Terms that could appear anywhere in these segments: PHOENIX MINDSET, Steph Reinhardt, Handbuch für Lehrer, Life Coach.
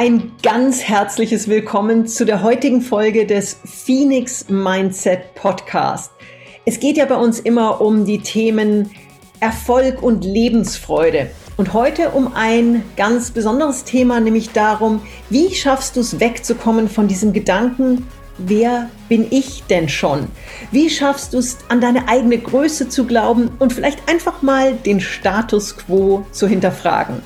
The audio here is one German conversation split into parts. Ein ganz herzliches Willkommen zu der heutigen Folge des PHOENIX Mindset Podcast. Es geht ja bei uns immer um die Themen Erfolg und Lebensfreude und heute um ein ganz besonderes Thema, nämlich darum, wie schaffst du es wegzukommen von diesem Gedanken, wer bin ich denn schon? Wie schaffst du es, an deine eigene Größe zu glauben und vielleicht einfach mal den Status quo zu hinterfragen?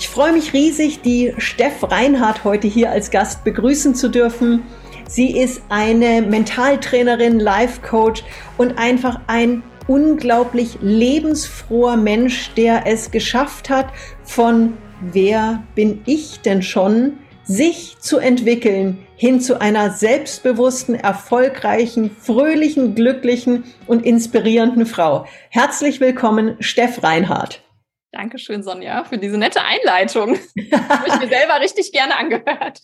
Ich freue mich riesig, die Steph Reinhardt heute hier als Gast begrüßen zu dürfen. Sie ist eine Mentaltrainerin, Life Coach und einfach ein unglaublich lebensfroher Mensch, der es geschafft hat, von wer bin ich denn schon, sich zu entwickeln, hin zu einer selbstbewussten, erfolgreichen, fröhlichen, glücklichen und inspirierenden Frau. Herzlich willkommen, Steph Reinhardt. Dankeschön, Sonja, für diese nette Einleitung. Das habe ich mir selber richtig gerne angehört.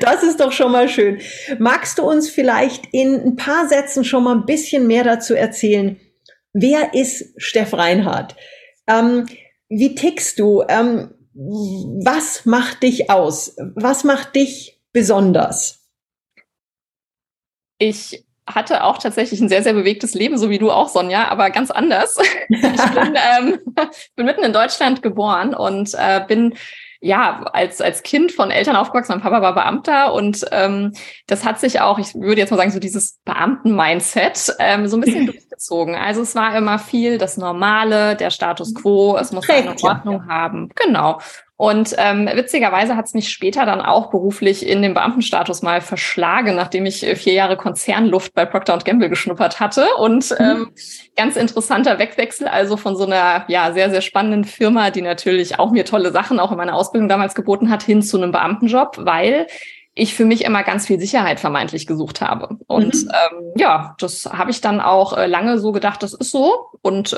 Das ist doch schon mal schön. Magst du uns vielleicht in ein paar Sätzen schon mal ein bisschen mehr dazu erzählen? Wer ist Steph Reinhardt? Wie tickst du? Was macht dich aus? Was macht dich besonders? Ich hatte auch tatsächlich ein sehr, sehr bewegtes Leben, so wie du auch, Sonja, aber ganz anders. Ich bin mitten in Deutschland geboren und bin ja als Kind von Eltern aufgewachsen. Mein Papa war Beamter und das hat sich auch, ich würde jetzt mal sagen, so dieses Beamten-Mindset so ein bisschen durchgezogen. Also es war immer viel das Normale, der Status quo, es muss eine Ordnung haben. Genau. Und witzigerweise hat es mich später dann auch beruflich in den Beamtenstatus mal verschlagen, nachdem ich 4 Jahre Konzernluft bei Procter & Gamble geschnuppert hatte. Und ganz interessanter Wegwechsel, also von so einer ja sehr, sehr spannenden Firma, die natürlich auch mir tolle Sachen auch in meiner Ausbildung damals geboten hat, hin zu einem Beamtenjob, weil ich für mich immer ganz viel Sicherheit vermeintlich gesucht habe. Und ja, das habe ich dann auch lange so gedacht, das ist so. Und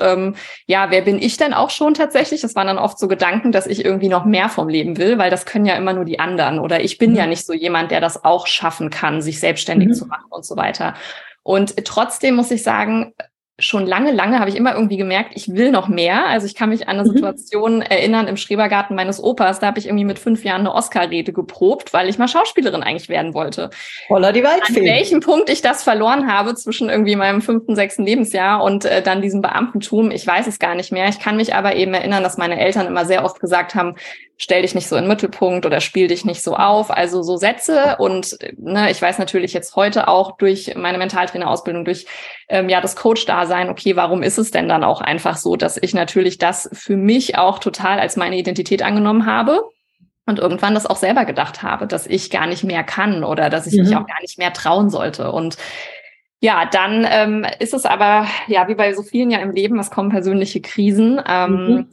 ja, wer bin ich denn auch schon tatsächlich? Das waren dann oft so Gedanken, dass ich irgendwie noch mehr vom Leben will, weil das können ja immer nur die anderen. Oder ich bin ja nicht so jemand, der das auch schaffen kann, sich selbstständig zu machen und so weiter. Und trotzdem muss ich sagen, schon lange habe ich immer irgendwie gemerkt, ich will noch mehr. Also ich kann mich an eine Situation erinnern im Schrebergarten meines Opas. Da habe ich irgendwie mit 5 Jahren eine Oscar-Rede geprobt, weil ich mal Schauspielerin eigentlich werden wollte. Holla die Waldfee. An welchem Punkt ich das verloren habe zwischen irgendwie meinem 5., 6. Lebensjahr und dann diesem Beamtentum, ich weiß es gar nicht mehr. Ich kann mich aber eben erinnern, dass meine Eltern immer sehr oft gesagt haben, stell dich nicht so in den Mittelpunkt oder spiel dich nicht so auf. Also so Sätze und ne, ich weiß natürlich jetzt heute auch durch meine Mentaltrainerausbildung, durch ja das Coach-Dasein, okay, warum ist es denn dann auch einfach so, dass ich natürlich das für mich auch total als meine Identität angenommen habe und irgendwann das auch selber gedacht habe, dass ich gar nicht mehr kann oder dass ich mich auch gar nicht mehr trauen sollte. Und ja, dann ist es aber, ja, wie bei so vielen ja im Leben, es kommen persönliche Krisen. Mein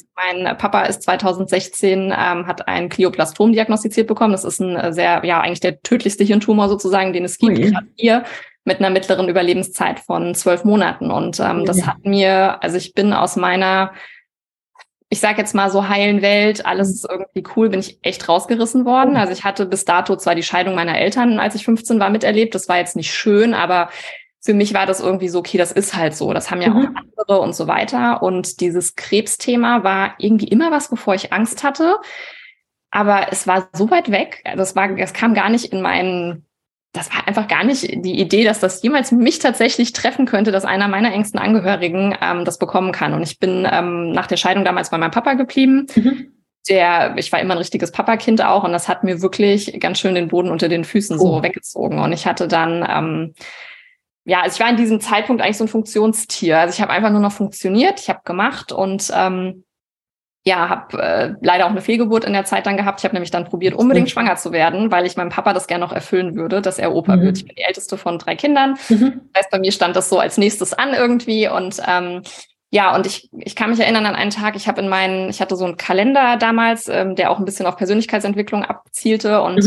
Papa ist 2016, hat ein Glioblastom diagnostiziert bekommen. Das ist ein sehr, ja, eigentlich der tödlichste Hirntumor sozusagen, den es gibt, gerade hier, mit einer mittleren Überlebenszeit von 12 Monaten. Und das hat mir, also ich bin aus meiner, ich sag jetzt mal so heilen Welt, alles ist irgendwie cool, bin ich echt rausgerissen worden. Also ich hatte bis dato zwar die Scheidung meiner Eltern, als ich 15 war, miterlebt. Das war jetzt nicht schön, aber für mich war das irgendwie so, okay, das ist halt so. Das haben ja auch andere und so weiter. Und dieses Krebsthema war irgendwie immer was, wovor ich Angst hatte. Aber es war so weit weg. Also es kam gar nicht in meinen, das war einfach gar nicht die Idee, dass das jemals mich tatsächlich treffen könnte, dass einer meiner engsten Angehörigen das bekommen kann. Und ich bin nach der Scheidung damals bei meinem Papa geblieben. Ich war immer ein richtiges Papakind auch und das hat mir wirklich ganz schön den Boden unter den Füßen so weggezogen. Und ich hatte dann also ich war in diesem Zeitpunkt eigentlich so ein Funktionstier. Also ich habe einfach nur noch funktioniert, ich habe gemacht und habe leider auch eine Fehlgeburt in der Zeit dann gehabt. Ich habe nämlich dann probiert, unbedingt schwanger zu werden, weil ich meinem Papa das gerne noch erfüllen würde, dass er Opa wird. Ich bin die älteste von 3 Kindern. Das heißt, bei mir stand das so als nächstes an irgendwie und und ich kann mich erinnern an einen Tag, ich hatte so einen Kalender damals, der auch ein bisschen auf Persönlichkeitsentwicklung abzielte und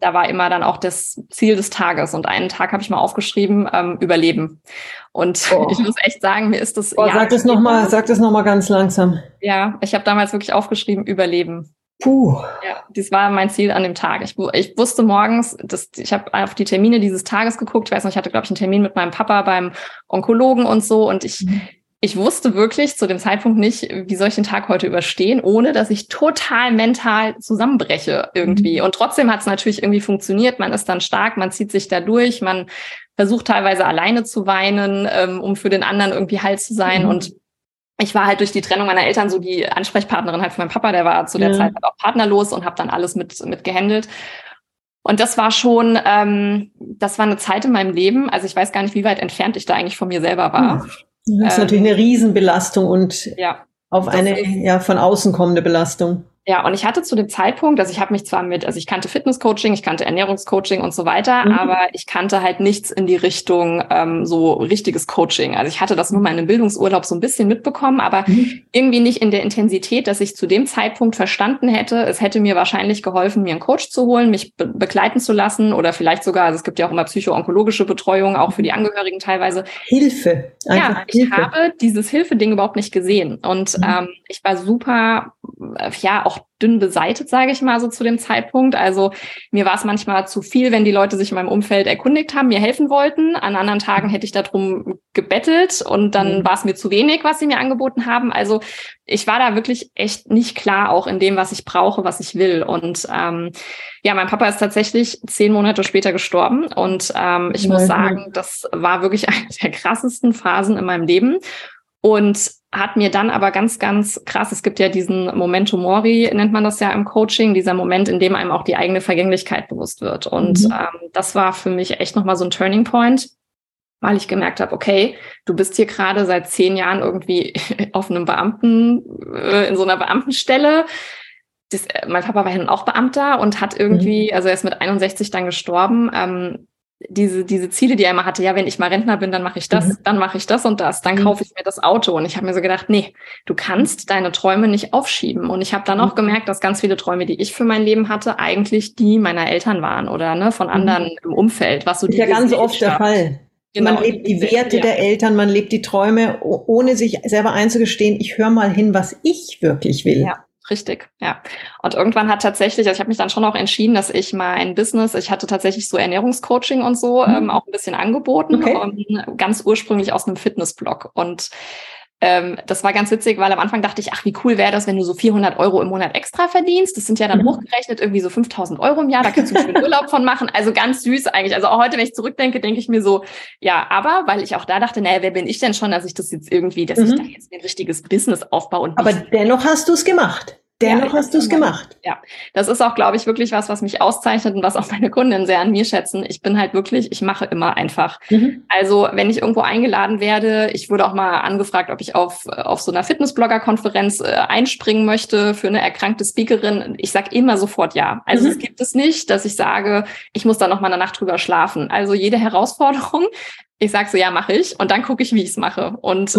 da war immer dann auch das Ziel des Tages. Und einen Tag habe ich mal aufgeschrieben, Überleben. Und ich muss echt sagen, mir ist das... sag das nochmal ganz langsam. Ja, ich habe damals wirklich aufgeschrieben, Überleben. Puh. Ja, das war mein Ziel an dem Tag. Ich wusste morgens, ich habe auf die Termine dieses Tages geguckt. Ich weiß noch, ich hatte, glaube ich, einen Termin mit meinem Papa beim Onkologen und so. Und ich Ich wusste wirklich zu dem Zeitpunkt nicht, wie soll ich den Tag heute überstehen, ohne dass ich total mental zusammenbreche irgendwie. Und trotzdem hat es natürlich irgendwie funktioniert. Man ist dann stark, man zieht sich da durch, man versucht teilweise alleine zu weinen, um für den anderen irgendwie Halt zu sein. Und ich war halt durch die Trennung meiner Eltern so die Ansprechpartnerin halt für meinen Papa, der war zu der Zeit halt auch partnerlos und habe dann alles mit gehandelt. Und das war schon, das war eine Zeit in meinem Leben. Also ich weiß gar nicht, wie weit entfernt ich da eigentlich von mir selber war. Das ist natürlich eine Riesenbelastung und auf eine von außen kommende Belastung. Ja, und ich hatte zu dem Zeitpunkt, also ich habe mich zwar also ich kannte Fitnesscoaching, ich kannte Ernährungscoaching und so weiter, aber ich kannte halt nichts in die Richtung so richtiges Coaching. Also ich hatte das nur mal in einem Bildungsurlaub so ein bisschen mitbekommen, aber irgendwie nicht in der Intensität, dass ich zu dem Zeitpunkt verstanden hätte, es hätte mir wahrscheinlich geholfen, mir einen Coach zu holen, mich begleiten zu lassen oder vielleicht sogar, also es gibt ja auch immer psycho-onkologische Betreuung, auch für die Angehörigen teilweise. Hilfe. Ja, ich habe dieses Hilfeding überhaupt nicht gesehen und ich war super, auch dünn beseitet, sage ich mal so zu dem Zeitpunkt. Also mir war es manchmal zu viel, wenn die Leute sich in meinem Umfeld erkundigt haben, mir helfen wollten. An anderen Tagen hätte ich darum gebettelt und dann war es mir zu wenig, was sie mir angeboten haben. Also ich war da wirklich echt nicht klar, auch in dem, was ich brauche, was ich will. Und mein Papa ist tatsächlich 10 Monate später gestorben. Und ich muss sagen, das war wirklich eine der krassesten Phasen in meinem Leben. Und hat mir dann aber ganz, ganz krass, es gibt ja diesen Momento Mori, nennt man das ja im Coaching, dieser Moment, in dem einem auch die eigene Vergänglichkeit bewusst wird. Und das war für mich echt nochmal so ein Turning Point, weil ich gemerkt habe, okay, du bist hier gerade seit 10 Jahren irgendwie auf einem Beamten, in so einer Beamtenstelle. Mein Papa war ja dann auch Beamter und hat irgendwie, also er ist mit 61 dann gestorben, diese Ziele, die er immer hatte, ja, wenn ich mal Rentner bin, dann mache ich das, dann mache ich das und das, dann kaufe ich mir das Auto. Und ich habe mir so gedacht, nee, du kannst deine Träume nicht aufschieben. Und ich habe dann auch gemerkt, dass ganz viele Träume, die ich für mein Leben hatte, eigentlich die meiner Eltern waren oder von anderen im Umfeld. Was so ist ja ganz oft der Fall. Genau. Man lebt die Werte der Eltern, man lebt die Träume, ohne sich selber einzugestehen, ich höre mal hin, was ich wirklich will. Ja. Richtig, ja. Und irgendwann hat tatsächlich, also ich habe mich dann schon auch entschieden, dass ich mein Business, ich hatte tatsächlich so Ernährungscoaching und so auch ein bisschen angeboten, ganz ursprünglich aus einem Fitnessblog. Und das war ganz witzig, weil am Anfang dachte ich, ach, wie cool wäre das, wenn du so 400 Euro im Monat extra verdienst. Das sind ja dann hochgerechnet irgendwie so 5.000 Euro im Jahr, da kannst du schön Urlaub von machen. Also ganz süß eigentlich. Also auch heute, wenn ich zurückdenke, denke ich mir so, ja, aber, weil ich auch da dachte, naja, wer bin ich denn schon, dass ich das jetzt irgendwie, dass ich da jetzt ein richtiges Business aufbaue. Aber dennoch hast du es gemacht. Dennoch hast du es gemacht. Ja, das ist auch, glaube ich, wirklich was mich auszeichnet und was auch meine Kundinnen sehr an mir schätzen. Ich bin halt wirklich, ich mache immer einfach. Also wenn ich irgendwo eingeladen werde, ich wurde auch mal angefragt, ob ich auf so einer Fitnessblogger-Konferenz einspringen möchte für eine erkrankte Speakerin. Ich sage immer sofort ja. Also es gibt es nicht, dass ich sage, ich muss da noch mal eine Nacht drüber schlafen. Also jede Herausforderung, ich sage so, ja, mache ich. Und dann gucke ich, wie ich es mache. Und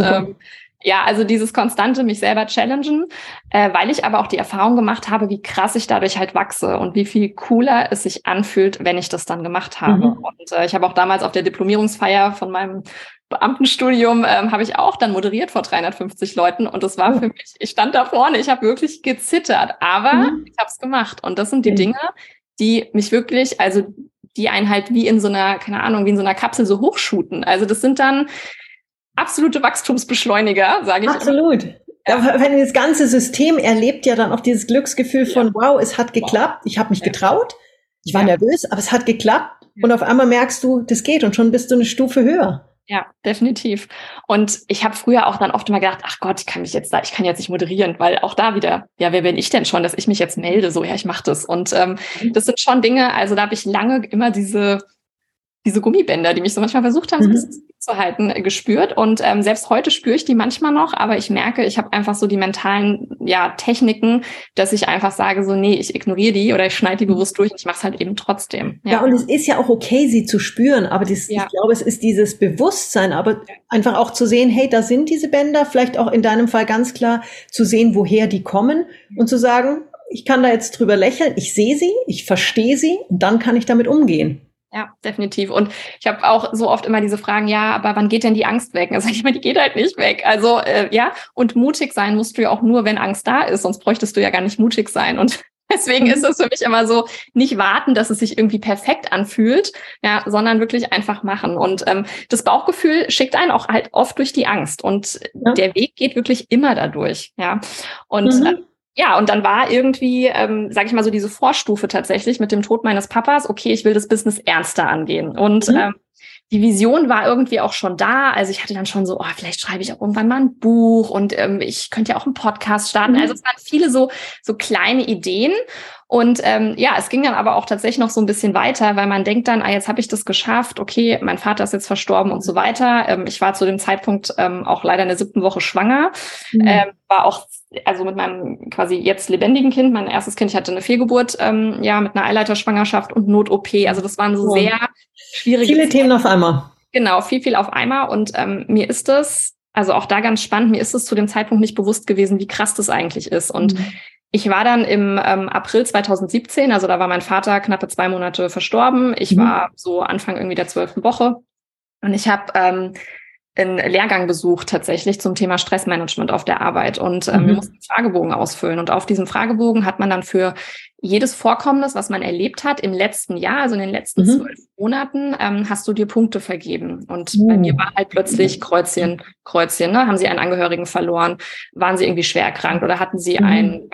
ja, also dieses konstante mich selber challengen, weil ich aber auch die Erfahrung gemacht habe, wie krass ich dadurch halt wachse und wie viel cooler es sich anfühlt, wenn ich das dann gemacht habe. Und ich habe auch damals auf der Diplomierungsfeier von meinem Beamtenstudium habe ich auch dann moderiert vor 350 Leuten und das war für mich, ich stand da vorne, ich habe wirklich gezittert, aber ich habe es gemacht. Und das sind die Dinge, die mich wirklich, also die einen halt wie in so einer, keine Ahnung, wie in so einer Kapsel so hochschuten. Also das sind dann absolute Wachstumsbeschleuniger, sage ich. Absolut. Ja. Das ganze System erlebt ja dann auch dieses Glücksgefühl von, wow, es hat geklappt, ich habe mich getraut, ich war nervös, aber es hat geklappt und auf einmal merkst du, das geht und schon bist du eine Stufe höher. Ja, definitiv. Und ich habe früher auch dann oft immer gedacht, ach Gott, ich kann jetzt nicht moderieren, weil auch da wieder, ja, wer bin ich denn schon, dass ich mich jetzt melde? So, ja, ich mache das. Und das sind schon Dinge, also da habe ich lange immer diese Gummibänder, die mich so manchmal versucht haben, so ein bisschen zu halten, gespürt. Und selbst heute spüre ich die manchmal noch, aber ich merke, ich habe einfach so die mentalen Techniken, dass ich einfach sage so, nee, ich ignoriere die oder ich schneide die bewusst durch und ich mache es halt eben trotzdem. Ja, und es ist ja auch okay, sie zu spüren, aber ich glaube, es ist dieses Bewusstsein, aber einfach auch zu sehen, hey, da sind diese Bänder, vielleicht auch in deinem Fall ganz klar zu sehen, woher die kommen und zu sagen, ich kann da jetzt drüber lächeln, ich sehe sie, ich verstehe sie und dann kann ich damit umgehen. Ja, definitiv. Und ich habe auch so oft immer diese Fragen, ja, aber wann geht denn die Angst weg? Da sage ich immer, die geht halt nicht weg. Also, und mutig sein musst du ja auch nur, wenn Angst da ist, sonst bräuchtest du ja gar nicht mutig sein. Und Deswegen ist es für mich immer so, nicht warten, dass es sich irgendwie perfekt anfühlt, ja, sondern wirklich einfach machen. Und das Bauchgefühl schickt einen auch halt oft durch die Angst. Und der Weg geht wirklich immer dadurch. Ja. Und und dann war irgendwie, sage ich mal so, diese Vorstufe tatsächlich mit dem Tod meines Papas, okay, ich will das Business ernster angehen. Und die Vision war irgendwie auch schon da. Also ich hatte dann schon so, vielleicht schreibe ich auch irgendwann mal ein Buch und ich könnte ja auch einen Podcast starten. Also es waren viele so kleine Ideen. Und es ging dann aber auch tatsächlich noch so ein bisschen weiter, weil man denkt dann, jetzt habe ich das geschafft, okay, mein Vater ist jetzt verstorben und so weiter. Ich war zu dem Zeitpunkt auch leider in der 7. Woche schwanger, war auch also mit meinem quasi jetzt lebendigen Kind, mein erstes Kind, ich hatte eine Fehlgeburt, mit einer Eileiterschwangerschaft und Not-OP. Also das waren so sehr schwierige Themen auf einmal. Genau, viel auf einmal. Und mir ist das, also auch da ganz spannend, mir ist es zu dem Zeitpunkt nicht bewusst gewesen, wie krass das eigentlich ist. Und ich war dann im April 2017, also da war mein Vater knappe 2 Monate verstorben. Ich war so Anfang irgendwie der 12. Woche und ich habe einen Lehrgang besucht tatsächlich zum Thema Stressmanagement auf der Arbeit und wir mussten einen Fragebogen ausfüllen. Und auf diesem Fragebogen hat man dann für jedes Vorkommnis, was man erlebt hat im letzten Jahr, also in den letzten 12 Monaten, hast du dir Punkte vergeben. Und bei mir war halt plötzlich Kreuzchen, ne? Haben sie einen Angehörigen verloren? Waren sie irgendwie schwer erkrankt? Oder hatten sie hatten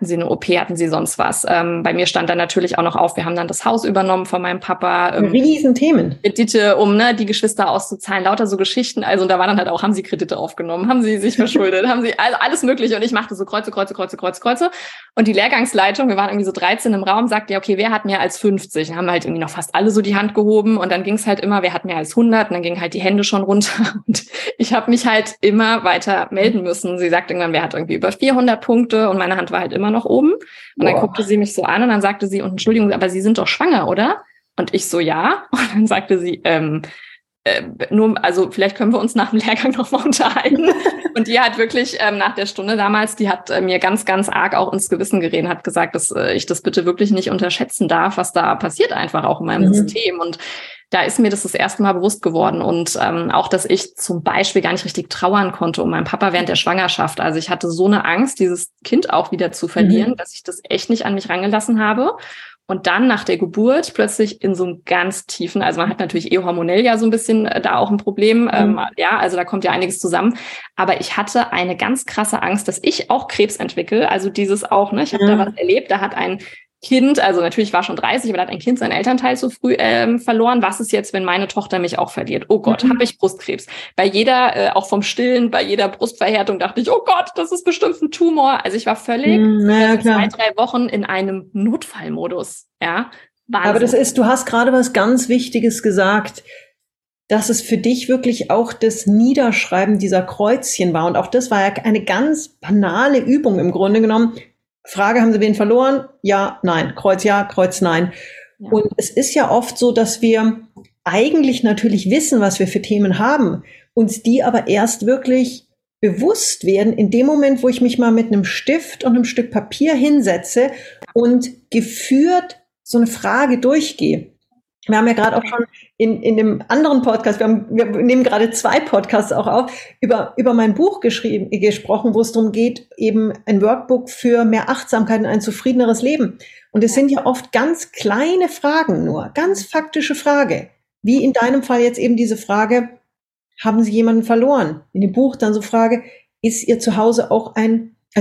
sie eine OP? Hatten sie sonst was? Bei mir stand dann natürlich auch noch auf, wir haben dann das Haus übernommen von meinem Papa. Riesenthemen. Kredite, um die Geschwister auszuzahlen, lauter so Geschichten. Also und da war dann halt auch, haben sie Kredite aufgenommen? Haben sie sich verschuldet? Haben sie also alles mögliche? Und ich machte so Kreuze. Und die Lehrgangsleitung, wir waren irgendwie so 13 im Raum, sagte ja, okay, wer hat mehr als 50? Dann haben wir halt irgendwie noch fast alle so die Hand gehoben und dann ging es halt immer, wer hat mehr als 100? Und dann gingen halt die Hände schon runter und ich habe mich halt immer weiter melden müssen. Sie sagt irgendwann, wer hat irgendwie über 400 Punkte und meine Hand war halt immer noch oben. Und dann guckte sie mich so an und dann sagte sie, und Entschuldigung, aber Sie sind doch schwanger, oder? Und ich so, ja. Und dann sagte sie, vielleicht können wir uns nach dem Lehrgang nochmal unterhalten. Und die hat wirklich nach der Stunde damals, die hat mir ganz, ganz arg auch ins Gewissen geredet, hat gesagt, dass ich das bitte wirklich nicht unterschätzen darf, was da passiert einfach auch in meinem System. Und da ist mir das erste Mal bewusst geworden. Und auch, dass ich zum Beispiel gar nicht richtig trauern konnte um meinen Papa während der Schwangerschaft. Also ich hatte so eine Angst, dieses Kind auch wieder zu verlieren, dass ich das echt nicht an mich rangelassen habe. Und dann nach der Geburt plötzlich in so einem ganz tiefen, also man hat natürlich hormonell ja so ein bisschen da auch ein Problem, also da kommt ja einiges zusammen, aber ich hatte eine ganz krasse Angst, dass ich auch Krebs entwickle, also dieses auch, ne, ich habe da was erlebt, da hat ein Kind, also natürlich war schon 30, aber da hat ein Kind seinen Elternteil so früh verloren. Was ist jetzt, wenn meine Tochter mich auch verliert? Oh Gott, habe ich Brustkrebs? Bei jeder, auch vom Stillen, bei jeder Brustverhärtung dachte ich, oh Gott, das ist bestimmt ein Tumor. Also ich war völlig 2-3 Wochen in einem Notfallmodus. Ja, Wahnsinn. Aber das ist, du hast gerade was ganz Wichtiges gesagt, dass es für dich wirklich auch das Niederschreiben dieser Kreuzchen war. Und auch das war ja eine ganz banale Übung im Grunde genommen. Frage, haben Sie wen verloren? Ja, nein. Kreuz ja, Kreuz nein. Ja. Und es ist ja oft so, dass wir eigentlich natürlich wissen, was wir für Themen haben, uns die aber erst wirklich bewusst werden in dem Moment, wo ich mich mal mit einem Stift und einem Stück Papier hinsetze und geführt so eine Frage durchgehe. Wir haben ja gerade auch schon in dem anderen Podcast, wir nehmen gerade 2 Podcasts auch auf, über mein Buch gesprochen, wo es darum geht, eben ein Workbook für mehr Achtsamkeit und ein zufriedeneres Leben. Und es sind ja oft ganz kleine Fragen nur, ganz faktische Frage. Wie in deinem Fall jetzt eben diese Frage, haben Sie jemanden verloren? In dem Buch dann so Frage, ist Ihr Haus, Ihre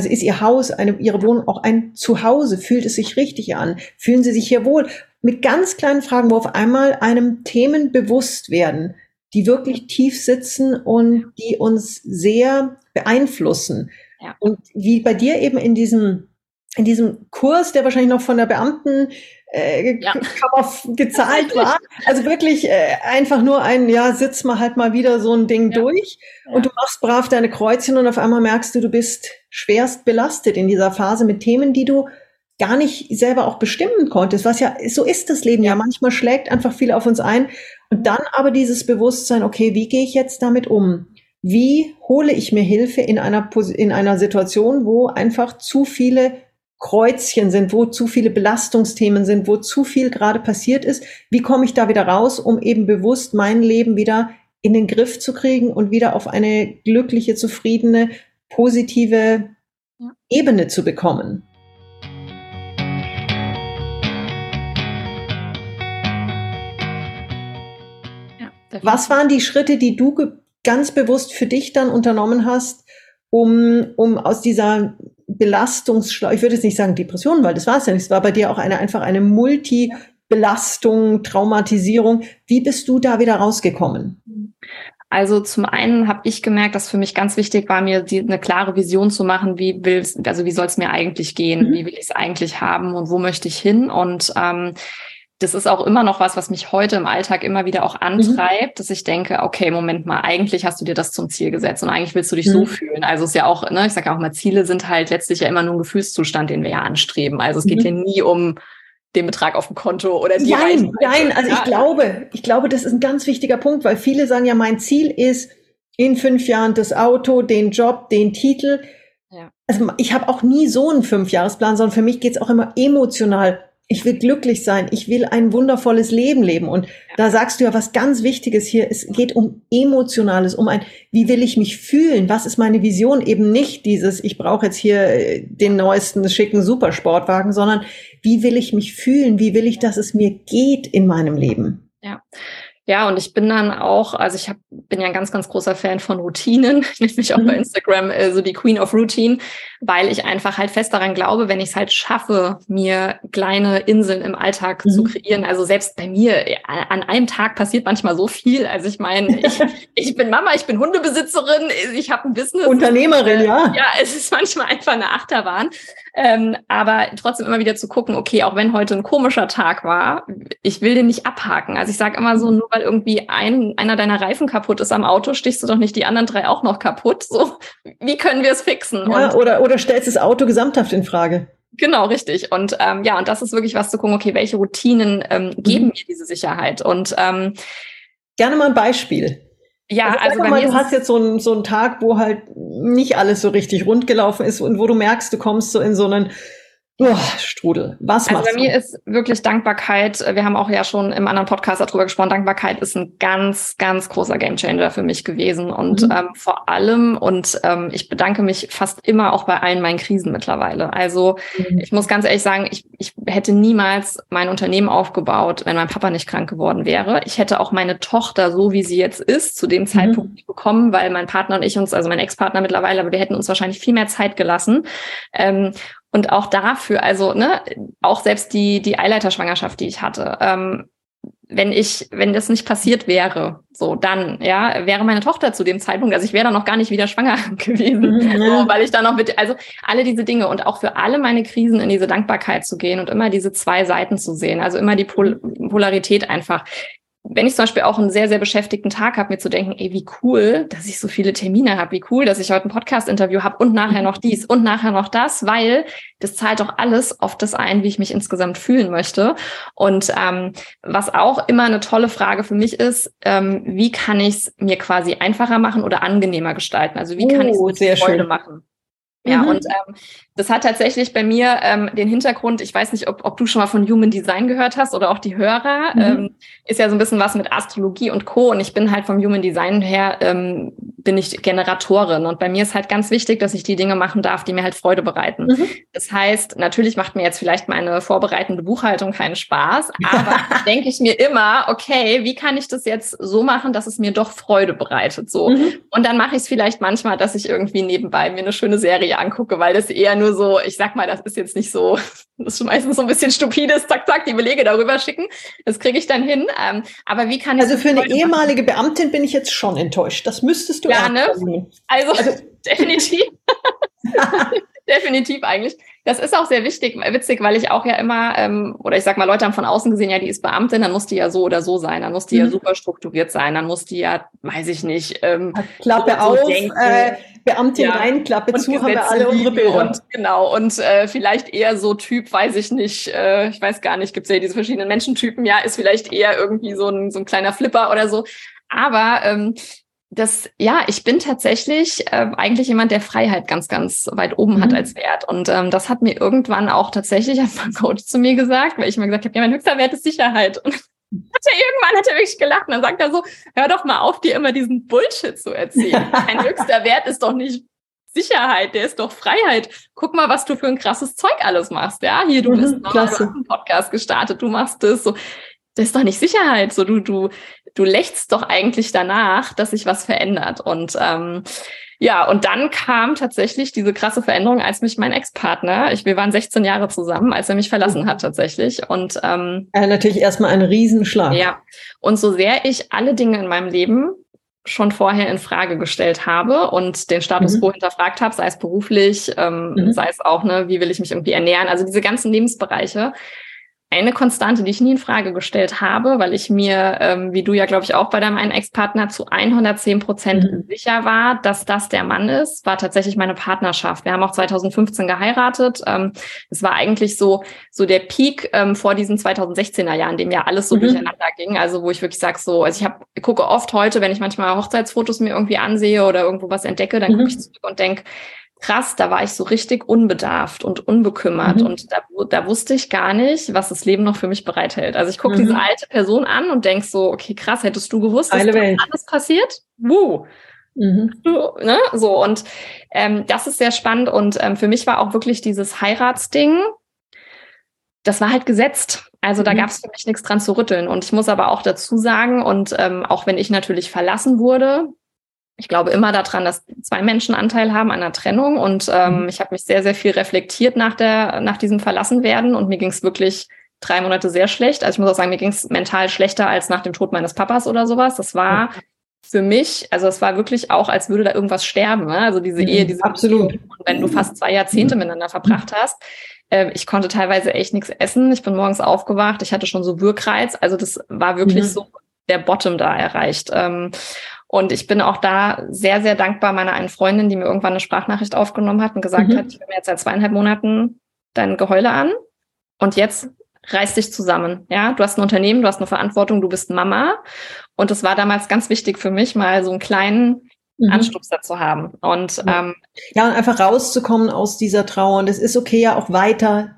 Wohnung auch ein Zuhause? Fühlt es sich richtig an? Fühlen Sie sich hier wohl? Mit ganz kleinen Fragen, wo auf einmal einem Themen bewusst werden, die wirklich tief sitzen und die uns sehr beeinflussen. Ja. Und wie bei dir eben in diesem Kurs, der wahrscheinlich noch von der Beamtenkammer gezahlt war, also wirklich einfach nur sitz mal halt mal wieder so ein Ding durch und du machst brav deine Kreuzchen und auf einmal merkst du, du bist schwerst belastet in dieser Phase mit Themen, die du gar nicht selber auch bestimmen konntest, was ja, so ist das Leben ja, manchmal schlägt einfach viel auf uns ein und dann aber dieses Bewusstsein, okay, wie gehe ich jetzt damit um? Wie hole ich mir Hilfe in einer Situation, wo einfach zu viele Kreuzchen sind, wo zu viele Belastungsthemen sind, wo zu viel gerade passiert ist? Wie komme ich da wieder raus, um eben bewusst mein Leben wieder in den Griff zu kriegen und wieder auf eine glückliche, zufriedene, positive Ebene zu bekommen? Was waren die Schritte, die du ganz bewusst für dich dann unternommen hast, um aus dieser Belastungsschleife, ich würde jetzt nicht sagen Depression, weil das war es ja nicht, es war bei dir auch einfach eine Multibelastung, Traumatisierung. Wie bist du da wieder rausgekommen? Also zum einen habe ich gemerkt, dass für mich ganz wichtig war, mir eine klare Vision zu machen, wie soll es mir eigentlich gehen, wie will ich es eigentlich haben und wo möchte ich hin? Und das ist auch immer noch was mich heute im Alltag immer wieder auch antreibt, dass ich denke, okay, Moment mal, eigentlich hast du dir das zum Ziel gesetzt und eigentlich willst du dich so fühlen. Also es ist ja auch, ne, ich sage ja auch mal, Ziele sind halt letztlich ja immer nur ein Gefühlszustand, den wir ja anstreben. Also es geht hier nie um den Betrag auf dem Konto oder die Reichweite. Nein, also ja. Ich glaube, das ist ein ganz wichtiger Punkt, weil viele sagen ja, mein Ziel ist in 5 Jahren das Auto, den Job, den Titel. Ja. Also ich habe auch nie so einen 5-Jahresplan, sondern für mich geht es auch immer emotional. Ich will glücklich sein, ich will ein wundervolles Leben leben. Und da sagst du ja was ganz Wichtiges hier, es geht um Emotionales, um ein, wie will ich mich fühlen, was ist meine Vision? Eben nicht dieses, ich brauche jetzt hier den neuesten schicken Supersportwagen, sondern wie will ich mich fühlen, wie will ich, dass es mir geht in meinem Leben? Ja. Ja, und ich bin dann auch, also bin ja ein ganz, ganz großer Fan von Routinen. Ich nenne mich auch bei Instagram so die Queen of Routine, weil ich einfach halt fest daran glaube, wenn ich es halt schaffe, mir kleine Inseln im Alltag zu kreieren. Also selbst bei mir, an einem Tag passiert manchmal so viel. Also ich meine, ich bin Mama, ich bin Hundebesitzerin, ich habe ein Business. Unternehmerin, ja. Ja, es ist manchmal einfach eine Achterbahn. Aber trotzdem immer wieder zu gucken, okay, auch wenn heute ein komischer Tag war, ich will den nicht abhaken. Also ich sage immer so, nur weil irgendwie einer deiner Reifen kaputt ist am Auto, stichst du doch nicht die anderen 3 auch noch kaputt. So, wie können wir es fixen? Ja, und oder stellst das Auto gesamthaft in Frage. Genau, richtig. Und und das ist wirklich was zu gucken, okay, welche Routinen geben mir diese Sicherheit? Und gerne mal ein Beispiel. Ja, also bei mir, du hast jetzt so einen Tag, wo halt nicht alles so richtig rund gelaufen ist und wo du merkst, du kommst so in so einen Strudel. Was machst du? Also bei mir ist wirklich Dankbarkeit, wir haben auch ja schon im anderen Podcast darüber gesprochen, Dankbarkeit ist ein ganz, ganz großer Gamechanger für mich gewesen. Und vor allem, ich bedanke mich fast immer auch bei allen meinen Krisen mittlerweile. Also ich muss ganz ehrlich sagen, ich hätte niemals mein Unternehmen aufgebaut, wenn mein Papa nicht krank geworden wäre. Ich hätte auch meine Tochter, so wie sie jetzt ist, zu dem Zeitpunkt nicht bekommen, weil mein Partner und ich uns, also mein Ex-Partner mittlerweile, aber wir hätten uns wahrscheinlich viel mehr Zeit gelassen. Und auch dafür, also ne, auch selbst die Eileiterschwangerschaft, die ich hatte, wenn das nicht passiert wäre, so dann, ja, wäre meine Tochter zu dem Zeitpunkt, also ich wäre dann noch gar nicht wieder schwanger gewesen, so, weil ich dann noch also alle diese Dinge und auch für alle meine Krisen in diese Dankbarkeit zu gehen und immer diese 2 Seiten zu sehen, also immer die Polarität einfach. Wenn ich zum Beispiel auch einen sehr, sehr beschäftigten Tag habe, mir zu denken, ey, wie cool, dass ich so viele Termine habe, wie cool, dass ich heute ein Podcast-Interview habe und nachher noch dies und nachher noch das, weil das zahlt doch alles auf das ein, wie ich mich insgesamt fühlen möchte. Und was auch immer eine tolle Frage für mich ist, wie kann ich es mir quasi einfacher machen oder angenehmer gestalten? Also wie kann ich es mit Freude machen? Ja, und das hat tatsächlich bei mir den Hintergrund, ich weiß nicht, ob du schon mal von Human Design gehört hast oder auch die Hörer, ist ja so ein bisschen was mit Astrologie und Co. Und ich bin halt vom Human Design her, bin ich Generatorin. Und bei mir ist halt ganz wichtig, dass ich die Dinge machen darf, die mir halt Freude bereiten. Das heißt, natürlich macht mir jetzt vielleicht meine vorbereitende Buchhaltung keinen Spaß, aber denke ich mir immer, okay, wie kann ich das jetzt so machen, dass es mir doch Freude bereitet? So. Und dann mache ich es vielleicht manchmal, dass ich irgendwie nebenbei mir eine schöne Serie angucke, weil das eher nur so, ich sag mal, das ist jetzt nicht so, das ist meistens so ein bisschen stupides, zack, zack, die Belege darüber schicken, das kriege ich dann hin, aber wie kann ich... Also für eine ehemalige Beamtin bin ich jetzt schon enttäuscht, das müsstest du ja, ne? Also definitiv, definitiv eigentlich. Das ist auch sehr witzig, weil ich auch ja immer, oder ich sag mal, Leute haben von außen gesehen, ja, die ist Beamtin, dann muss die ja so oder so sein, dann muss die ja super strukturiert sein, dann muss die ja, weiß ich nicht, Klappe auf, Beamtin rein, Klappe zu, haben wir alle unsere Bilder. Und vielleicht eher so Typ, weiß ich nicht, ich weiß gar nicht, gibt's ja diese verschiedenen Menschentypen, ja, ist vielleicht eher irgendwie so ein kleiner Flipper oder so, aber ich bin tatsächlich eigentlich jemand, der Freiheit ganz, ganz weit oben hat als Wert. Und das hat mir irgendwann auch tatsächlich, hat mein Coach zu mir gesagt, weil ich mir gesagt habe, ja, mein höchster Wert ist Sicherheit. Und hat er wirklich gelacht und dann sagt er so, hör doch mal auf, dir immer diesen Bullshit zu erzählen. Mein höchster Wert ist doch nicht Sicherheit, der ist doch Freiheit. Guck mal, was du für ein krasses Zeug alles machst. Ja, hier, du bist noch einen Podcast gestartet, du machst das so. Das ist doch nicht Sicherheit. So, du du lächst doch eigentlich danach, dass sich was verändert. Und ja, und dann kam tatsächlich diese krasse Veränderung, als mich mein Ex-Partner, wir waren 16 Jahre zusammen, als er mich verlassen hat tatsächlich. Und natürlich erstmal ein Riesenschlag. Ja, und so sehr ich alle Dinge in meinem Leben schon vorher in Frage gestellt habe und den Status quo hinterfragt habe, sei es beruflich, sei es auch, wie will ich mich irgendwie ernähren, also diese ganzen Lebensbereiche. Eine Konstante, die ich nie in Frage gestellt habe, weil ich mir, wie du ja, glaube ich, auch bei deinem einen Ex-Partner zu 110% sicher war, dass das der Mann ist, war tatsächlich meine Partnerschaft. Wir haben auch 2015 geheiratet. Es war eigentlich so der Peak vor diesen 2016er Jahren, in dem ja alles so durcheinander ging. Also wo ich wirklich sage, ich gucke oft heute, wenn ich manchmal Hochzeitsfotos mir irgendwie ansehe oder irgendwo was entdecke, dann gucke ich zurück und denke, krass, da war ich so richtig unbedarft und unbekümmert und da wusste ich gar nicht, was das Leben noch für mich bereithält. Also ich gucke diese alte Person an und denk so, okay, krass, hättest du gewusst, dass alles passiert? Wow. Und das ist sehr spannend und für mich war auch wirklich dieses Heiratsding, das war halt gesetzt. Also da gab es für mich nichts dran zu rütteln und ich muss aber auch dazu sagen und auch wenn ich natürlich verlassen wurde, ich glaube immer daran, dass zwei Menschen Anteil haben an der Trennung und ich habe mich sehr, sehr viel reflektiert nach diesem Verlassenwerden und mir ging es wirklich 3 Monate sehr schlecht. Also ich muss auch sagen, mir ging es mental schlechter als nach dem Tod meines Papas oder sowas. Das war für mich, also es war wirklich auch, als würde da irgendwas sterben. Ne? Also diese Ehe, diese Absolut. Beziehung, wenn du fast 2 Jahrzehnte miteinander verbracht hast. Ich konnte teilweise echt nichts essen. Ich bin morgens aufgewacht. Ich hatte schon so Würgreiz. Also das war wirklich so der Bottom da erreicht. Und ich bin auch da sehr, sehr dankbar meiner einen Freundin, die mir irgendwann eine Sprachnachricht aufgenommen hat und gesagt hat, ich höre mir jetzt seit 2,5 Monaten dein Geheule an und jetzt reiß dich zusammen. Ja, du hast ein Unternehmen, du hast eine Verantwortung, du bist Mama. Und es war damals ganz wichtig für mich, mal so einen kleinen Anstups dazu haben. Und und einfach rauszukommen aus dieser Trauer. Und es ist okay, ja auch weiter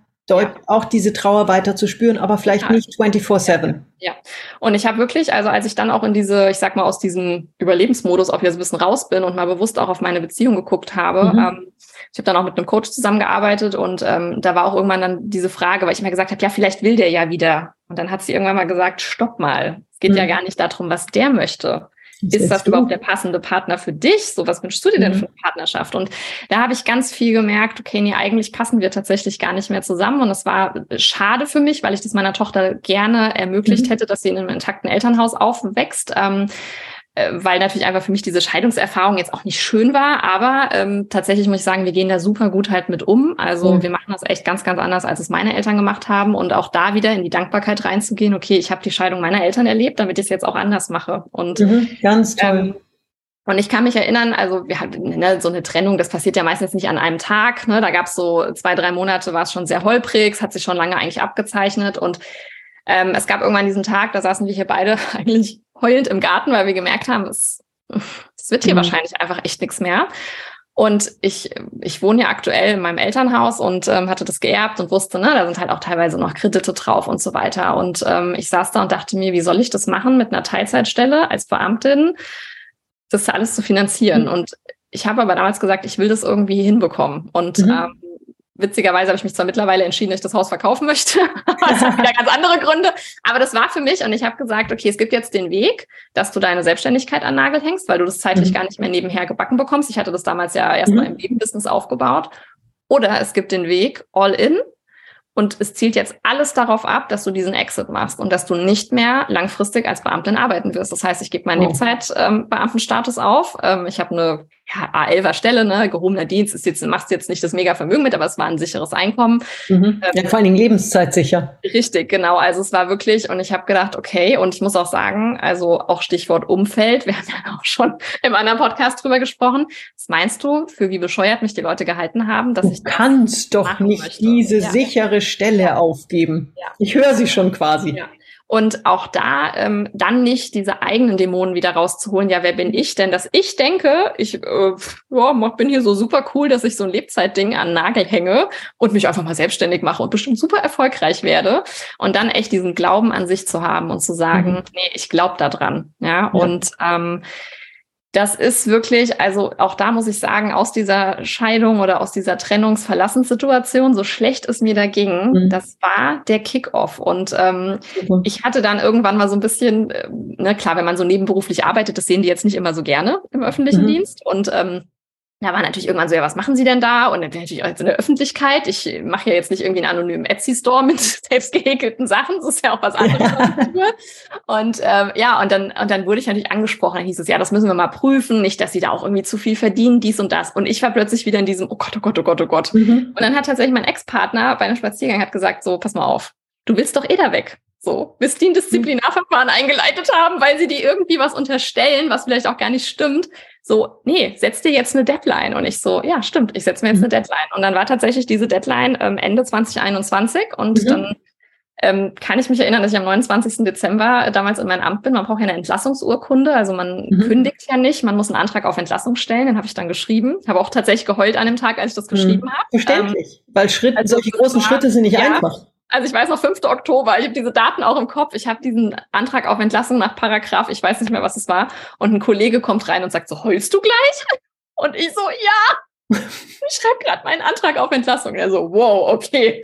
auch diese Trauer weiter zu spüren, aber vielleicht nicht 24/7. Ja, und ich habe wirklich, also als ich dann auch in diese, ich sag mal, aus diesem Überlebensmodus auch wieder so ein bisschen raus bin und mal bewusst auch auf meine Beziehung geguckt habe, ich habe dann auch mit einem Coach zusammengearbeitet und da war auch irgendwann dann diese Frage, weil ich mir gesagt habe, ja, vielleicht will der ja wieder. Und dann hat sie irgendwann mal gesagt, stopp mal, es geht ja gar nicht darum, was der möchte. Ist das überhaupt der passende Partner für dich? So, was wünschst du dir denn für eine Partnerschaft? Und da habe ich ganz viel gemerkt, okay, nee, eigentlich passen wir tatsächlich gar nicht mehr zusammen. Und das war schade für mich, weil ich das meiner Tochter gerne ermöglicht hätte, dass sie in einem intakten Elternhaus aufwächst. Weil natürlich einfach für mich diese Scheidungserfahrung jetzt auch nicht schön war, aber tatsächlich muss ich sagen, wir gehen da super gut halt mit um. Also wir machen das echt ganz, ganz anders, als es meine Eltern gemacht haben und auch da wieder in die Dankbarkeit reinzugehen, okay, ich habe die Scheidung meiner Eltern erlebt, damit ich es jetzt auch anders mache. Und ganz toll. Und ich kann mich erinnern, also wir hatten so eine Trennung, das passiert ja meistens nicht an einem Tag. Ne? Da gab es so 2-3 Monate, war es schon sehr holprig, es hat sich schon lange eigentlich abgezeichnet und es gab irgendwann diesen Tag, da saßen wir hier beide eigentlich heulend im Garten, weil wir gemerkt haben, es wird hier wahrscheinlich einfach echt nichts mehr. Und ich wohne ja aktuell in meinem Elternhaus und hatte das geerbt und wusste, da sind halt auch teilweise noch Kredite drauf und so weiter. Und ich saß da und dachte mir, wie soll ich das machen mit einer Teilzeitstelle als Beamtin, das alles zu finanzieren. Und ich habe aber damals gesagt, ich will das irgendwie hinbekommen. Und witzigerweise habe ich mich zwar mittlerweile entschieden, dass ich das Haus verkaufen möchte, aber es hat wieder ganz andere Gründe, aber das war für mich und ich habe gesagt, okay, es gibt jetzt den Weg, dass du deine Selbstständigkeit an Nagel hängst, weil du das zeitlich gar nicht mehr nebenher gebacken bekommst. Ich hatte das damals ja erstmal im Nebenbusiness aufgebaut. Oder es gibt den Weg all in und es zielt jetzt alles darauf ab, dass du diesen Exit machst und dass du nicht mehr langfristig als Beamtin arbeiten wirst. Das heißt, ich gebe meinen Lebenszeitbeamtenstatus auf. Ich habe eine A11er Stelle, gehobener Dienst, machst jetzt nicht das Mega-Vermögen mit, aber es war ein sicheres Einkommen. Vor allen Dingen lebenszeitsicher. Richtig, genau. Also es war wirklich, und ich habe gedacht, okay, und ich muss auch sagen, also auch Stichwort Umfeld, wir haben ja auch schon im anderen Podcast drüber gesprochen. Was meinst du, für wie bescheuert mich die Leute gehalten haben, dass ich das machen möchte? Du kannst doch nicht diese sichere Stelle aufgeben. Ja. Ich höre sie schon quasi. Ja. Und auch da dann nicht diese eigenen Dämonen wieder rauszuholen. Ja, wer bin ich denn, dass ich denke, ich bin hier so super cool, dass ich so ein Lebzeitding an den Nagel hänge und mich einfach mal selbstständig mache und bestimmt super erfolgreich werde. Und dann echt diesen Glauben an sich zu haben und zu sagen, nee, ich glaube da dran. Ja, und Das ist wirklich, also auch da muss ich sagen, aus dieser Scheidung oder aus dieser Trennungs-Verlassenssituation, so schlecht es mir da ging, das war der Kick-Off. Und ich hatte dann irgendwann mal so ein bisschen, klar, wenn man so nebenberuflich arbeitet, das sehen die jetzt nicht immer so gerne im öffentlichen Dienst. Und da war natürlich irgendwann so, ja, was machen Sie denn da? Und dann bin ich natürlich auch jetzt in der Öffentlichkeit. Ich mache ja jetzt nicht irgendwie einen anonymen Etsy-Store mit selbst gehäkelten Sachen. Das ist ja auch was anderes. Ja. Und dann wurde ich natürlich angesprochen. Dann hieß es, ja, das müssen wir mal prüfen. Nicht, dass Sie da auch irgendwie zu viel verdienen, dies und das. Und ich war plötzlich wieder in diesem, oh Gott, oh Gott, oh Gott, oh Gott. Und dann hat tatsächlich mein Ex-Partner bei einem Spaziergang hat gesagt, so, pass mal auf, du willst doch eh da weg. So, bis die ein Disziplinarverfahren eingeleitet haben, weil sie dir irgendwie was unterstellen, was vielleicht auch gar nicht stimmt. So, nee, setz dir jetzt eine Deadline. Und ich so, ja, stimmt, ich setze mir jetzt eine Deadline. Und dann war tatsächlich diese Deadline Ende 2021. Und dann kann ich mich erinnern, dass ich am 29. Dezember damals in mein Amt bin. Man braucht ja eine Entlassungsurkunde, also man kündigt ja nicht. Man muss einen Antrag auf Entlassung stellen, den habe ich dann geschrieben. Habe auch tatsächlich geheult an dem Tag, als ich das geschrieben habe. Verständlich, weil solche großen Schritte sind nicht einfach. Also ich weiß noch, 5. Oktober, ich habe diese Daten auch im Kopf, ich habe diesen Antrag auf Entlassung nach Paragraph, ich weiß nicht mehr, was es war, und ein Kollege kommt rein und sagt so, heulst du gleich? Und ich so, ja, ich schreibe gerade meinen Antrag auf Entlassung. Und er so, wow, okay.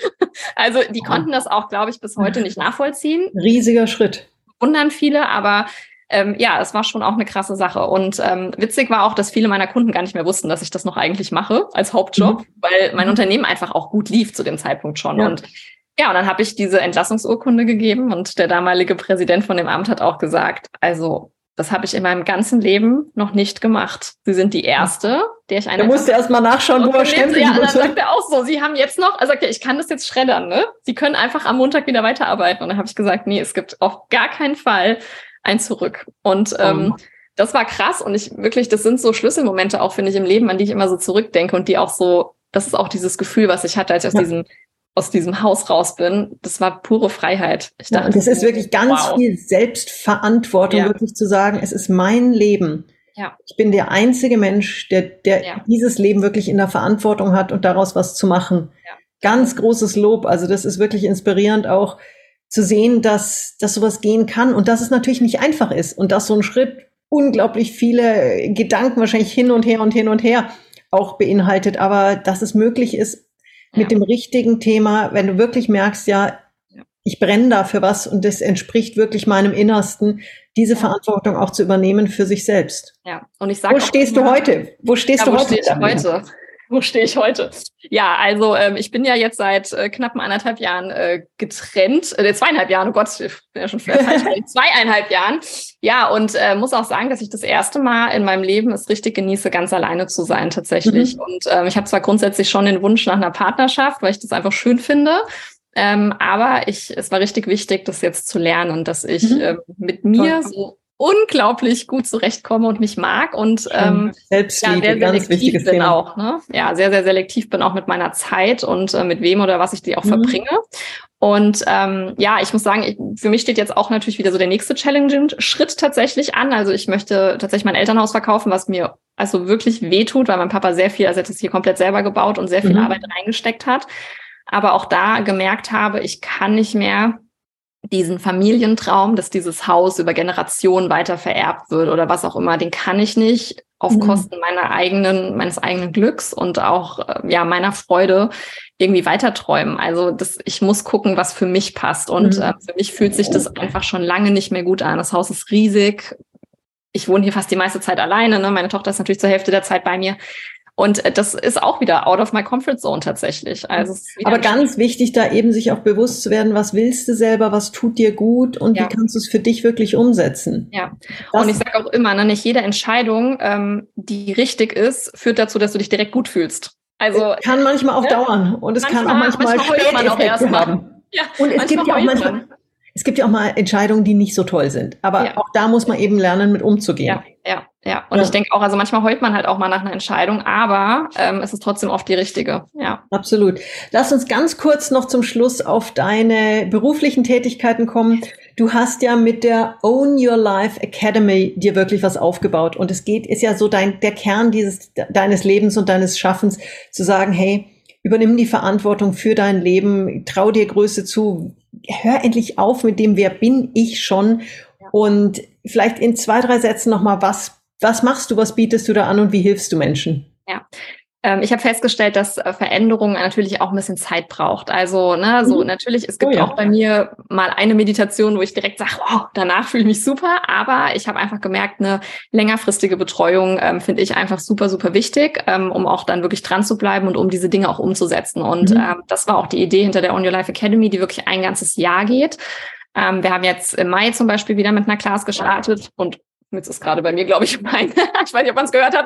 Also die konnten das auch, glaube ich, bis heute nicht nachvollziehen. Riesiger Schritt. Wundern viele, aber es war schon auch eine krasse Sache. Und witzig war auch, dass viele meiner Kunden gar nicht mehr wussten, dass ich das noch eigentlich mache als Hauptjob, weil mein Unternehmen einfach auch gut lief zu dem Zeitpunkt schon. Ja. Und dann habe ich diese Entlassungsurkunde gegeben und der damalige Präsident von dem Amt hat auch gesagt, also das habe ich in meinem ganzen Leben noch nicht gemacht. Sie sind die Erste, der ich eine... Da musst du erst mal nachschauen, wo er stimmt. Ja, dann sagt er auch so, Sie haben jetzt noch... Also okay, ich kann das jetzt schreddern, ne? Sie können einfach am Montag wieder weiterarbeiten. Und dann habe ich gesagt, nee, es gibt auf gar keinen Fall ein Zurück. Und... das war krass und ich wirklich, das sind so Schlüsselmomente auch, finde ich, im Leben, an die ich immer so zurückdenke und die auch so... Das ist auch dieses Gefühl, was ich hatte, als ich aus diesem Haus raus bin, das war pure Freiheit. Ich dachte, das ist wirklich ganz viel Selbstverantwortung, wirklich zu sagen, es ist mein Leben. Ja. Ich bin der einzige Mensch, der dieses Leben wirklich in der Verantwortung hat und daraus was zu machen. Ja. Ganz großes Lob. Also das ist wirklich inspirierend auch zu sehen, dass sowas gehen kann und dass es natürlich nicht einfach ist und dass so ein Schritt unglaublich viele Gedanken wahrscheinlich hin und her auch beinhaltet, aber dass es möglich ist, mit dem richtigen Thema, wenn du wirklich merkst, ich brenne da für was und das entspricht wirklich meinem Innersten, diese Verantwortung auch zu übernehmen für sich selbst. Ja, und ich sage, Wo stehe ich heute? Ja, also ich bin ja jetzt seit knapp 1,5 Jahren getrennt. 2,5 Jahren, oh Gott, ich bin ja schon fast 2,5 Jahren. Ja, und muss auch sagen, dass ich das erste Mal in meinem Leben es richtig genieße, ganz alleine zu sein tatsächlich. Und ich habe zwar grundsätzlich schon den Wunsch nach einer Partnerschaft, weil ich das einfach schön finde. Aber es war richtig wichtig, das jetzt zu lernen, dass ich mit mir so unglaublich gut zurechtkomme und mich mag und Selbstliebe, sehr ganz wichtiges Thema. Auch, ne? Ja, sehr, sehr selektiv bin auch mit meiner Zeit und mit wem oder was ich die auch verbringe. Und ich muss sagen, für mich steht jetzt auch natürlich wieder so der nächste Challenge-Schritt tatsächlich an. Also ich möchte tatsächlich mein Elternhaus verkaufen, was mir also wirklich wehtut, weil mein Papa sehr viel, also er hat es hier komplett selber gebaut und sehr viel Arbeit reingesteckt hat. Aber auch da gemerkt habe, ich kann nicht mehr diesen Familientraum, dass dieses Haus über Generationen weiter vererbt wird oder was auch immer, den kann ich nicht auf Kosten meines eigenen Glücks und auch meiner Freude irgendwie weiterträumen. Also ich muss gucken, was für mich passt. Und für mich fühlt sich das einfach schon lange nicht mehr gut an. Das Haus ist riesig. Ich wohne hier fast die meiste Zeit alleine. Ne? Meine Tochter ist natürlich zur Hälfte der Zeit bei mir. Und das ist auch wieder out of my comfort zone tatsächlich. Also aber ganz wichtig, da eben sich auch bewusst zu werden, was willst du selber, was tut dir gut und wie kannst du es für dich wirklich umsetzen. Ja, und ich sage auch immer, nicht jede Entscheidung, die richtig ist, führt dazu, dass du dich direkt gut fühlst. Also kann manchmal auch dauern und es kann auch manchmal Späteffekte haben. Ja, und es gibt ja auch manchmal Entscheidungen, die nicht so toll sind. Aber auch da muss man eben lernen, mit umzugehen. Ja. Und ich denke auch, also manchmal heult man halt auch mal nach einer Entscheidung, aber es ist trotzdem oft die richtige. Ja, absolut. Lass uns ganz kurz noch zum Schluss auf deine beruflichen Tätigkeiten kommen. Du hast ja mit der Own Your Life Academy dir wirklich was aufgebaut. Und ist ja so der Kern deines Lebens und deines Schaffens, zu sagen, hey, übernimm die Verantwortung für dein Leben, trau dir Größe zu, hör endlich auf mit dem, wer bin ich schon? Und vielleicht in 2, 3 Sätzen nochmal, was Was machst du, was bietest du da an und wie hilfst du Menschen? Ja. Ich habe festgestellt, dass Veränderungen natürlich auch ein bisschen Zeit braucht. Also ne, so natürlich, es gibt auch bei mir mal eine Meditation, wo ich direkt sage, wow, danach fühle ich mich super. Aber ich habe einfach gemerkt, eine längerfristige Betreuung finde ich einfach super, super wichtig, um auch dann wirklich dran zu bleiben und um diese Dinge auch umzusetzen. Und das war auch die Idee hinter der Own Your Life Academy, die wirklich ein ganzes Jahr geht. Wir haben jetzt im Mai zum Beispiel wieder mit einer Class gestartet und jetzt ist gerade bei mir, glaube ich, ich weiß nicht, ob man es gehört hat,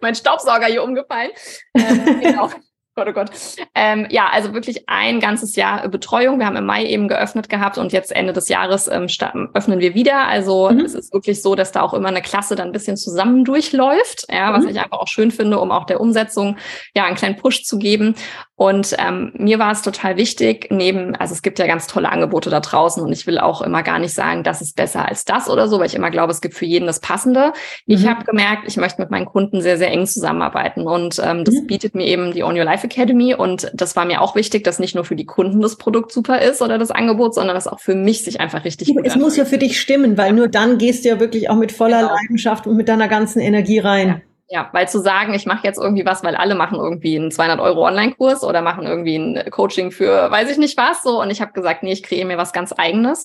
mein Staubsauger hier umgefallen. Genau. Gott, oh Gott. Ja, also wirklich ein ganzes Jahr Betreuung. Wir haben im Mai eben geöffnet gehabt und jetzt Ende des Jahres öffnen wir wieder. Also es ist wirklich so, dass da auch immer eine Klasse dann ein bisschen zusammen durchläuft, ja, was ich einfach auch schön finde, um auch der Umsetzung ja einen kleinen Push zu geben. Und mir war es total wichtig, also es gibt ja ganz tolle Angebote da draußen und ich will auch immer gar nicht sagen, das ist besser als das oder so, weil ich immer glaube, es gibt für jeden das Passende. Ich habe gemerkt, ich möchte mit meinen Kunden sehr, sehr eng zusammenarbeiten und das bietet mir eben die Own Your Life Academy und das war mir auch wichtig, dass nicht nur für die Kunden das Produkt super ist oder das Angebot, sondern dass auch für mich sich einfach richtig gut anfühlt. Es muss ja für dich stimmen, weil nur dann gehst du ja wirklich auch mit voller Leidenschaft und mit deiner ganzen Energie rein. Ja, weil zu sagen, ich mache jetzt irgendwie was, weil alle machen irgendwie einen 200 € Online-Kurs oder machen irgendwie ein Coaching für weiß ich nicht was so und ich habe gesagt, nee, ich kreiere mir was ganz Eigenes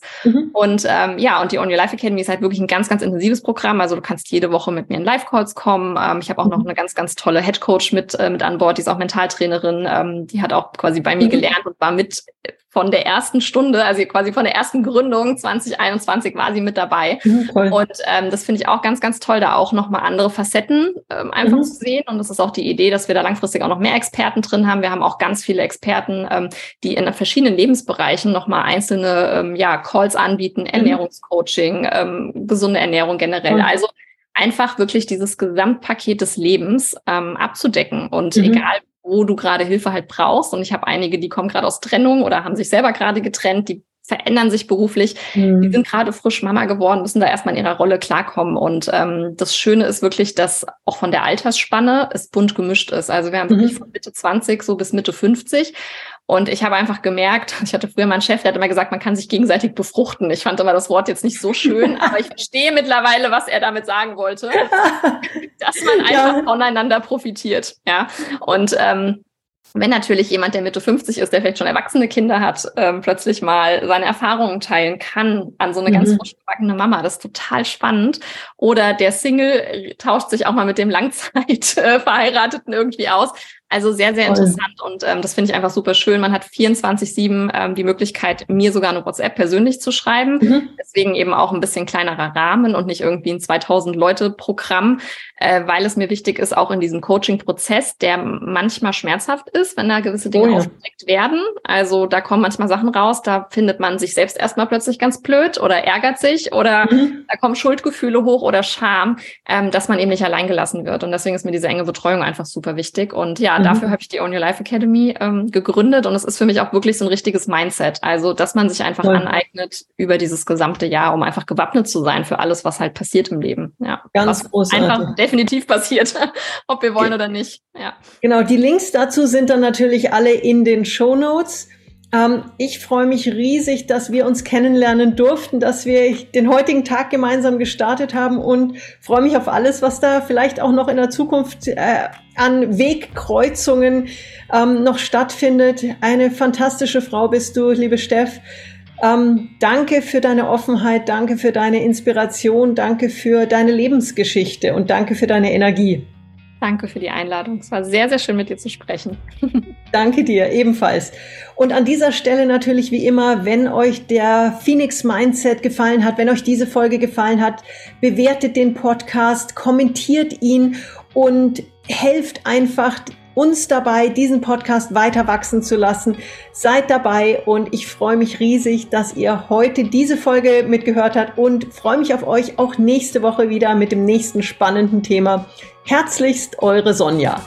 und ja, und die Own Your Life Academy ist halt wirklich ein ganz, ganz intensives Programm, also du kannst jede Woche mit mir in Live-Calls kommen, ich habe auch noch eine ganz, ganz tolle Head-Coach mit an Bord, die ist auch Mentaltrainerin, die hat auch quasi bei mir gelernt und war mit von der ersten Stunde, also quasi von der ersten Gründung 2021 war sie mit dabei. Und das finde ich auch ganz, ganz toll, da auch nochmal andere Facetten einfach zu sehen. Und das ist auch die Idee, dass wir da langfristig auch noch mehr Experten drin haben. Wir haben auch ganz viele Experten, die in verschiedenen Lebensbereichen nochmal einzelne Calls anbieten, Ernährungscoaching, gesunde Ernährung generell. Also einfach wirklich dieses Gesamtpaket des Lebens abzudecken. Und egal, wo du gerade Hilfe halt brauchst. Und ich habe einige, die kommen gerade aus Trennung oder haben sich selber gerade getrennt, die verändern sich beruflich, die sind gerade frisch Mama geworden, müssen da erstmal in ihrer Rolle klarkommen. Und das Schöne ist wirklich, dass auch von der Altersspanne es bunt gemischt ist. Also wir haben wirklich von Mitte 20 so bis Mitte 50. Und ich habe einfach gemerkt, ich hatte früher mal einen Chef, der hat immer gesagt, man kann sich gegenseitig befruchten. Ich fand immer das Wort jetzt nicht so schön, aber ich verstehe mittlerweile, was er damit sagen wollte, dass man einfach voneinander profitiert. Ja. Und wenn natürlich jemand, der Mitte 50 ist, der vielleicht schon erwachsene Kinder hat, plötzlich mal seine Erfahrungen teilen kann an so eine ganz frisch gebackene Mama, das ist total spannend. Oder der Single tauscht sich auch mal mit dem Langzeitverheirateten irgendwie aus. Also sehr, sehr interessant und das finde ich einfach super schön. Man hat 24/7 die Möglichkeit, mir sogar eine WhatsApp persönlich zu schreiben. Deswegen eben auch ein bisschen kleinerer Rahmen und nicht irgendwie ein 2000-Leute-Programm, weil es mir wichtig ist, auch in diesem Coaching-Prozess, der manchmal schmerzhaft ist, wenn da gewisse Dinge aufgedeckt werden. Also da kommen manchmal Sachen raus, da findet man sich selbst erstmal plötzlich ganz blöd oder ärgert sich oder da kommen Schuldgefühle hoch oder Scham, dass man eben nicht allein gelassen wird. Und deswegen ist mir diese enge Betreuung einfach super wichtig. Und ja, dafür habe ich die Own Your Life Academy gegründet und es ist für mich auch wirklich so ein richtiges Mindset, also dass man sich einfach aneignet über dieses gesamte Jahr, um einfach gewappnet zu sein für alles, was halt passiert im Leben. Ja. Ganz großartig. Einfach definitiv passiert, ob wir wollen oder nicht. Ja. Genau, die Links dazu sind dann natürlich alle in den Shownotes. Ich freue mich riesig, dass wir uns kennenlernen durften, dass wir den heutigen Tag gemeinsam gestartet haben und freue mich auf alles, was da vielleicht auch noch in der Zukunft an Wegkreuzungen noch stattfindet. Eine fantastische Frau bist du, liebe Steph. Danke für deine Offenheit, danke für deine Inspiration, danke für deine Lebensgeschichte und danke für deine Energie. Danke für die Einladung. Es war sehr, sehr schön, mit dir zu sprechen. Danke dir, ebenfalls. Und an dieser Stelle natürlich wie immer, wenn euch der PHOENIX Mindset gefallen hat, wenn euch diese Folge gefallen hat, bewertet den Podcast, kommentiert ihn und helft einfach uns dabei, diesen Podcast weiter wachsen zu lassen. Seid dabei und ich freue mich riesig, dass ihr heute diese Folge mitgehört habt und freue mich auf euch auch nächste Woche wieder mit dem nächsten spannenden Thema. Herzlichst, eure Sonja.